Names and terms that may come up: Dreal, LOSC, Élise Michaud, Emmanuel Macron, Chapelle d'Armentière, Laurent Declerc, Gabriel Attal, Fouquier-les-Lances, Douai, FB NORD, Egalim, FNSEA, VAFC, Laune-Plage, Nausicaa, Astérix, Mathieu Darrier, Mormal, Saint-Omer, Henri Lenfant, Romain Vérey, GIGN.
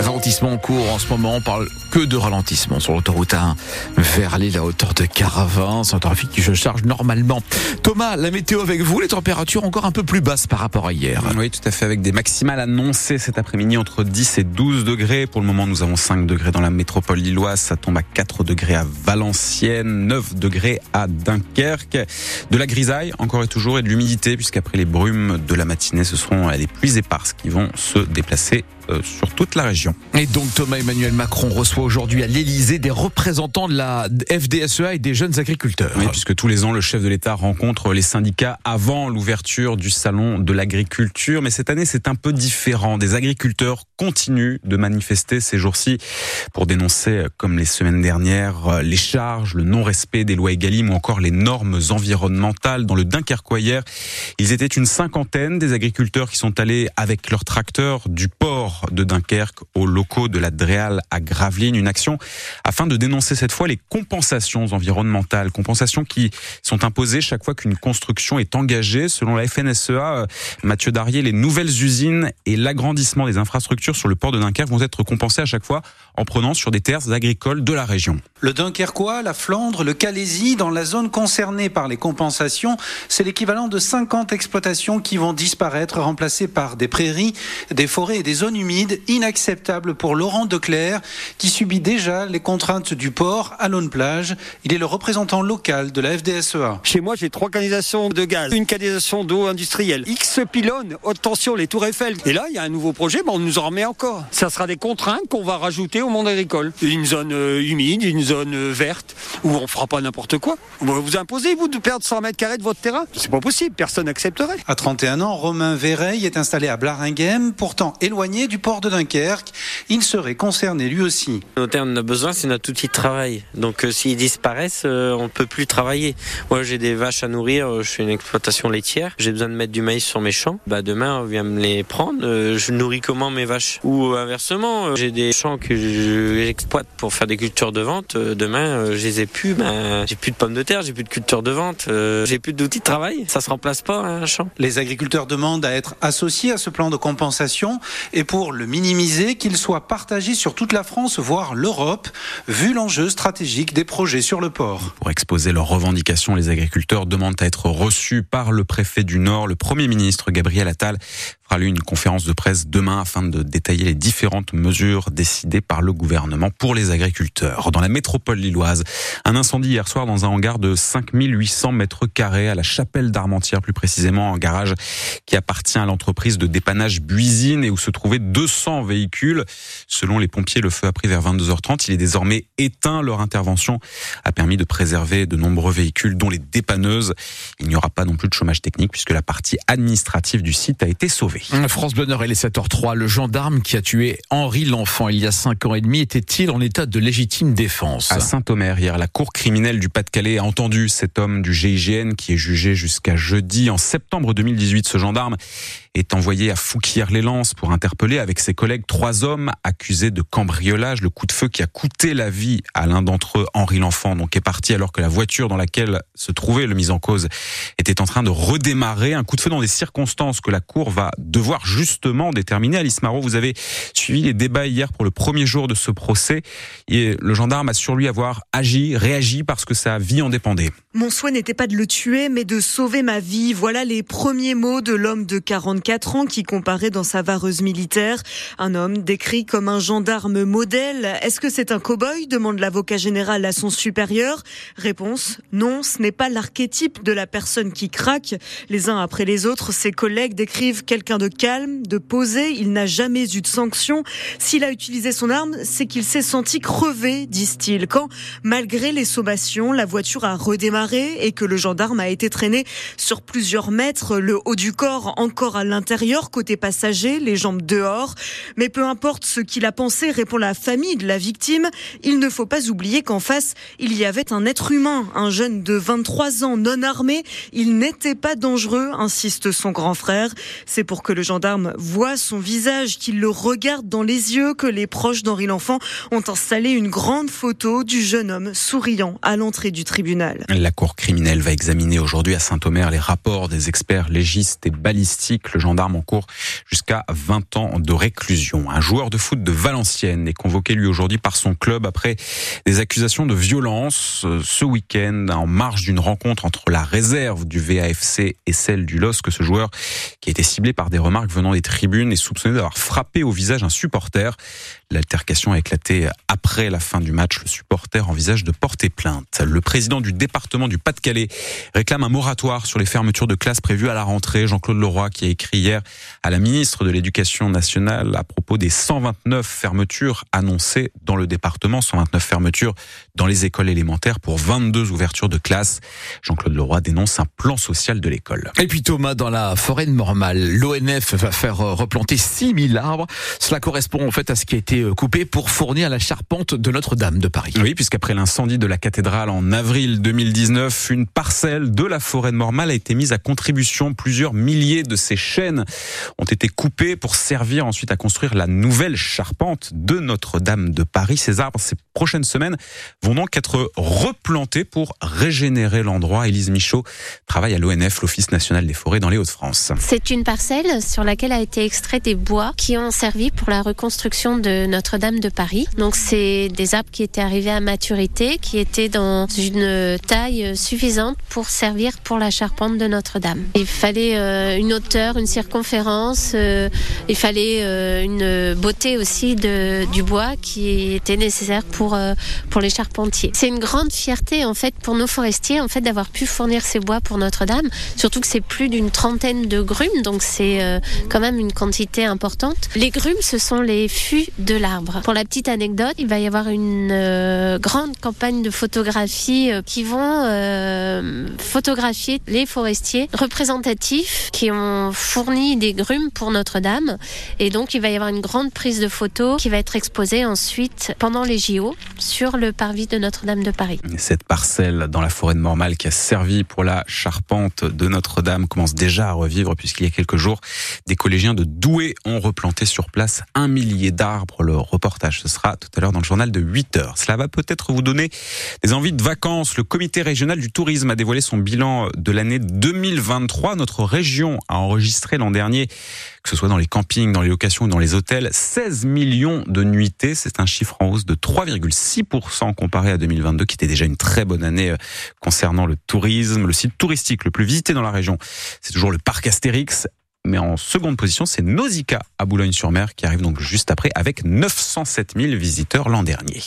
Ralentissement en cours en ce moment, on parle que de ralentissement sur l'autoroute 1 vers l'île à hauteur de Caravins, un trafic qui se charge normalement. Thomas, la météo avec vous, les températures encore un peu plus basses par rapport à hier. Oui, tout à fait, avec des maximales annoncées cet après-midi entre 10 et 12 degrés. Pour le moment, nous avons 5 degrés dans la métropole lilloise, ça tombe à 4 degrés à Valenciennes, 9 degrés à Dunkerque. De la grisaille, encore et toujours, et de l'humidité, puisqu'après les brumes de la matinée, ce seront les pluies éparses qui vont se déplacer sur toute la région. Et donc Thomas, Emmanuel Macron reçoit aujourd'hui à l'Élysée des représentants de la FDSEA et des jeunes agriculteurs. Oui, puisque tous les ans, le chef de l'État rencontre les syndicats avant l'ouverture du salon de l'agriculture. Mais cette année, c'est un peu différent. Des agriculteurs continuent de manifester ces jours-ci pour dénoncer, comme les semaines dernières, les charges, le non-respect des lois Egalim ou encore les normes environnementales. Dans le Dunkerquois hier, ils étaient une cinquantaine des agriculteurs qui sont allés avec leurs tracteurs du port de Dunkerque aux locaux de la Dreal à Gravelines, une action afin de dénoncer cette fois les compensations environnementales, compensations qui sont imposées chaque fois qu'une construction est engagée. Selon la FNSEA, Mathieu Darrier, les nouvelles usines et l'agrandissement des infrastructures sur le port de Dunkerque vont être compensés à chaque fois en prenant sur des terres agricoles de la région. Le Dunkerquois, la Flandre, le Calaisis, dans la zone concernée par les compensations, c'est l'équivalent de 50 exploitations qui vont disparaître, remplacées par des prairies, des forêts et des zones humides. Inacceptable pour Laurent Declerc, qui subit déjà les contraintes du port à Laune-Plage. Il est le représentant local de la FDSEA. Chez moi, j'ai 3 canalisations de gaz, une canalisation d'eau industrielle, X pylônes, haute tension, les tours Eiffel. Et là, il y a un nouveau projet, mais on nous en remet encore. Ça sera des contraintes qu'on va rajouter au monde agricole. Une zone humide, une zone verte, où on ne fera pas n'importe quoi. On va vous imposer, vous, de perdre 100 mètres carrés de votre terrain. C'est pas possible, personne n'accepterait. À 31 ans, Romain Vérey est installé à Blaringhem, pourtant éloigné du port de Dunkerque. Il serait concerné lui aussi. En termes de besoin, c'est notre outil de travail. Donc s'ils disparaissent, on ne peut plus travailler. Moi, j'ai des vaches à nourrir, je suis une exploitation laitière, j'ai besoin de mettre du maïs sur mes champs. Bah, demain, on vient me les prendre. Je nourris comment mes vaches? Ou inversement, j'ai des champs que j'exploite pour faire des cultures de vente. Demain, je les ai plus. Bah, j'ai plus de pommes de terre, j'ai plus de cultures de vente, j'ai plus d'outils de travail. Ça ne se remplace pas, hein, un champ. Les agriculteurs demandent à être associés à ce plan de compensation et pour le minimiser, qu'il soit partagé sur toute la France, voire l'Europe, vu l'enjeu stratégique des projets sur le port. Pour exposer leurs revendications, les agriculteurs demandent à être reçus par le préfet du Nord. Le Premier ministre Gabriel Attal fera lui une conférence de presse demain afin de détailler les différentes mesures décidées par le gouvernement pour les agriculteurs. Dans la métropole lilloise, un incendie hier soir dans un hangar de 5800 mètres carrés à la Chapelle d'Armentière, plus précisément un garage qui appartient à l'entreprise de dépannage Buisine et où se trouvaient 200 véhicules. Selon les pompiers, le feu a pris vers 22h30. Il est désormais éteint. Leur intervention a permis de préserver de nombreux véhicules, dont les dépanneuses. Il n'y aura pas non plus de chômage technique puisque la partie administrative du site a été sauvée. France Bleu Nord, il est 7h03. Le gendarme qui a tué Henri Lenfant il y a 5 ans et demi était-il en état de légitime défense? À Saint-Omer, hier, la cour criminelle du Pas-de-Calais a entendu cet homme du GIGN qui est jugé jusqu'à jeudi. En septembre 2018, ce gendarme est envoyé à Fouquier-les-Lances pour interpeller avec ses collègues 3 hommes accusés de cambriolage. Le coup de feu qui a coûté la vie à l'un d'entre eux, Henri Lenfant, donc est parti alors que la voiture dans laquelle se trouvait le mis en cause était en train de redémarrer. Un coup de feu dans des circonstances que la cour va devoir justement déterminer. Alice Marot, vous avez suivi les débats hier pour le premier jour de ce procès. Et le gendarme assure lui avoir réagi parce que sa vie en dépendait. Mon souhait n'était pas de le tuer, mais de sauver ma vie. Voilà les premiers mots de l'homme de 44 ans qui comparaît dans sa vareuse militaire. Un homme décrit comme un gendarme modèle. Est-ce que c'est un cow-boy ? Demande l'avocat général à son supérieur. Réponse, non, ce n'est pas l'archétype de la personne qui craque. Les uns après les autres, ses collègues décrivent quelqu'un de calme, de posé. Il n'a jamais eu de sanction. S'il a utilisé son arme, c'est qu'il s'est senti crevé, disent-ils. Quand, malgré les sommations, la voiture a redémarré et que le gendarme a été traîné sur plusieurs mètres, le haut du corps encore à l'intérieur, côté passager, les jambes dehors. Mais peu importe ce qu'il a pensé, répond la famille de la victime, il ne faut pas oublier qu'en face, il y avait un être humain, un jeune de 23 ans non armé. Il n'était pas dangereux, insiste son grand frère. C'est pour que le gendarme voit son visage, qu'il le regarde dans les yeux, que les proches d'Henri Lenfant ont installé une grande photo du jeune homme souriant à l'entrée du tribunal. La La cour criminelle va examiner aujourd'hui à Saint-Omer les rapports des experts légistes et balistiques. Le gendarme encourt jusqu'à 20 ans de réclusion. Un joueur de foot de Valenciennes est convoqué lui aujourd'hui par son club après des accusations de violence ce week-end en marge d'une rencontre entre la réserve du VAFC et celle du LOSC. Ce joueur qui a été ciblé par des remarques venant des tribunes est soupçonné d'avoir frappé au visage un supporter. L'altercation a éclaté après la fin du match. Le supporter envisage de porter plainte. Le président du département du Pas-de-Calais réclame un moratoire sur les fermetures de classes prévues à la rentrée. Jean-Claude Leroy qui a écrit hier à la ministre de l'Éducation nationale à propos des 129 fermetures annoncées dans le département. 129 fermetures dans les écoles élémentaires pour 22 ouvertures de classes. Jean-Claude Leroy dénonce un plan social de l'école. Et puis Thomas, dans la forêt de Mormal, l'ONF va faire replanter 6000 arbres. Cela correspond en fait à ce qui a été coupé pour fournir la charpente de Notre-Dame de Paris. Oui, puisqu'après l'incendie de la cathédrale en avril 2019, une parcelle de la forêt de Mormal a été mise à contribution. Plusieurs milliers de ces chênes ont été coupés pour servir ensuite à construire la nouvelle charpente de Notre-Dame de Paris. Ces arbres, ces prochaines semaines, vont donc être replantés pour régénérer l'endroit. Élise Michaud travaille à l'ONF, l'Office national des forêts dans les Hauts-de-France. C'est une parcelle sur laquelle a été extrait des bois qui ont servi pour la reconstruction de Notre-Dame de Paris. Donc c'est des arbres qui étaient arrivés à maturité, qui étaient dans une taille suffisante pour servir pour la charpente de Notre-Dame. Il fallait une hauteur, une circonférence, il fallait une beauté aussi du bois qui était nécessaire pour les charpentiers. C'est une grande fierté en fait pour nos forestiers en fait d'avoir pu fournir ces bois pour Notre-Dame, surtout que c'est plus d'une trentaine de grumes, donc c'est quand même une quantité importante. Les grumes, ce sont les fûts de l'arbre. Pour la petite anecdote, il va y avoir une grande campagne de photographie qui vont photographier les forestiers représentatifs qui ont fourni des grumes pour Notre-Dame, et donc il va y avoir une grande prise de photos qui va être exposée ensuite pendant les JO sur le parvis de Notre-Dame de Paris. Cette parcelle dans la forêt de Mormal qui a servi pour la charpente de Notre-Dame commence déjà à revivre, puisqu'il y a quelques jours, des collégiens de Douai ont replanté sur place 1 millier d'arbres. Le reportage, ce sera tout à l'heure dans le journal de 8h. Cela va peut-être vous donner des envies de vacances. Le comité régional du tourisme a dévoilé son bilan de l'année 2023. Notre région a enregistré l'an dernier, que ce soit dans les campings, dans les locations ou dans les hôtels, 16 millions de nuitées. C'est un chiffre en hausse de 3,6% comparé à 2022, qui était déjà une très bonne année concernant le tourisme. Le site touristique le plus visité dans la région, c'est toujours le parc Astérix. Mais en seconde position, c'est Nausicaa à Boulogne-sur-Mer, qui arrive donc juste après avec 907 000 visiteurs l'an dernier.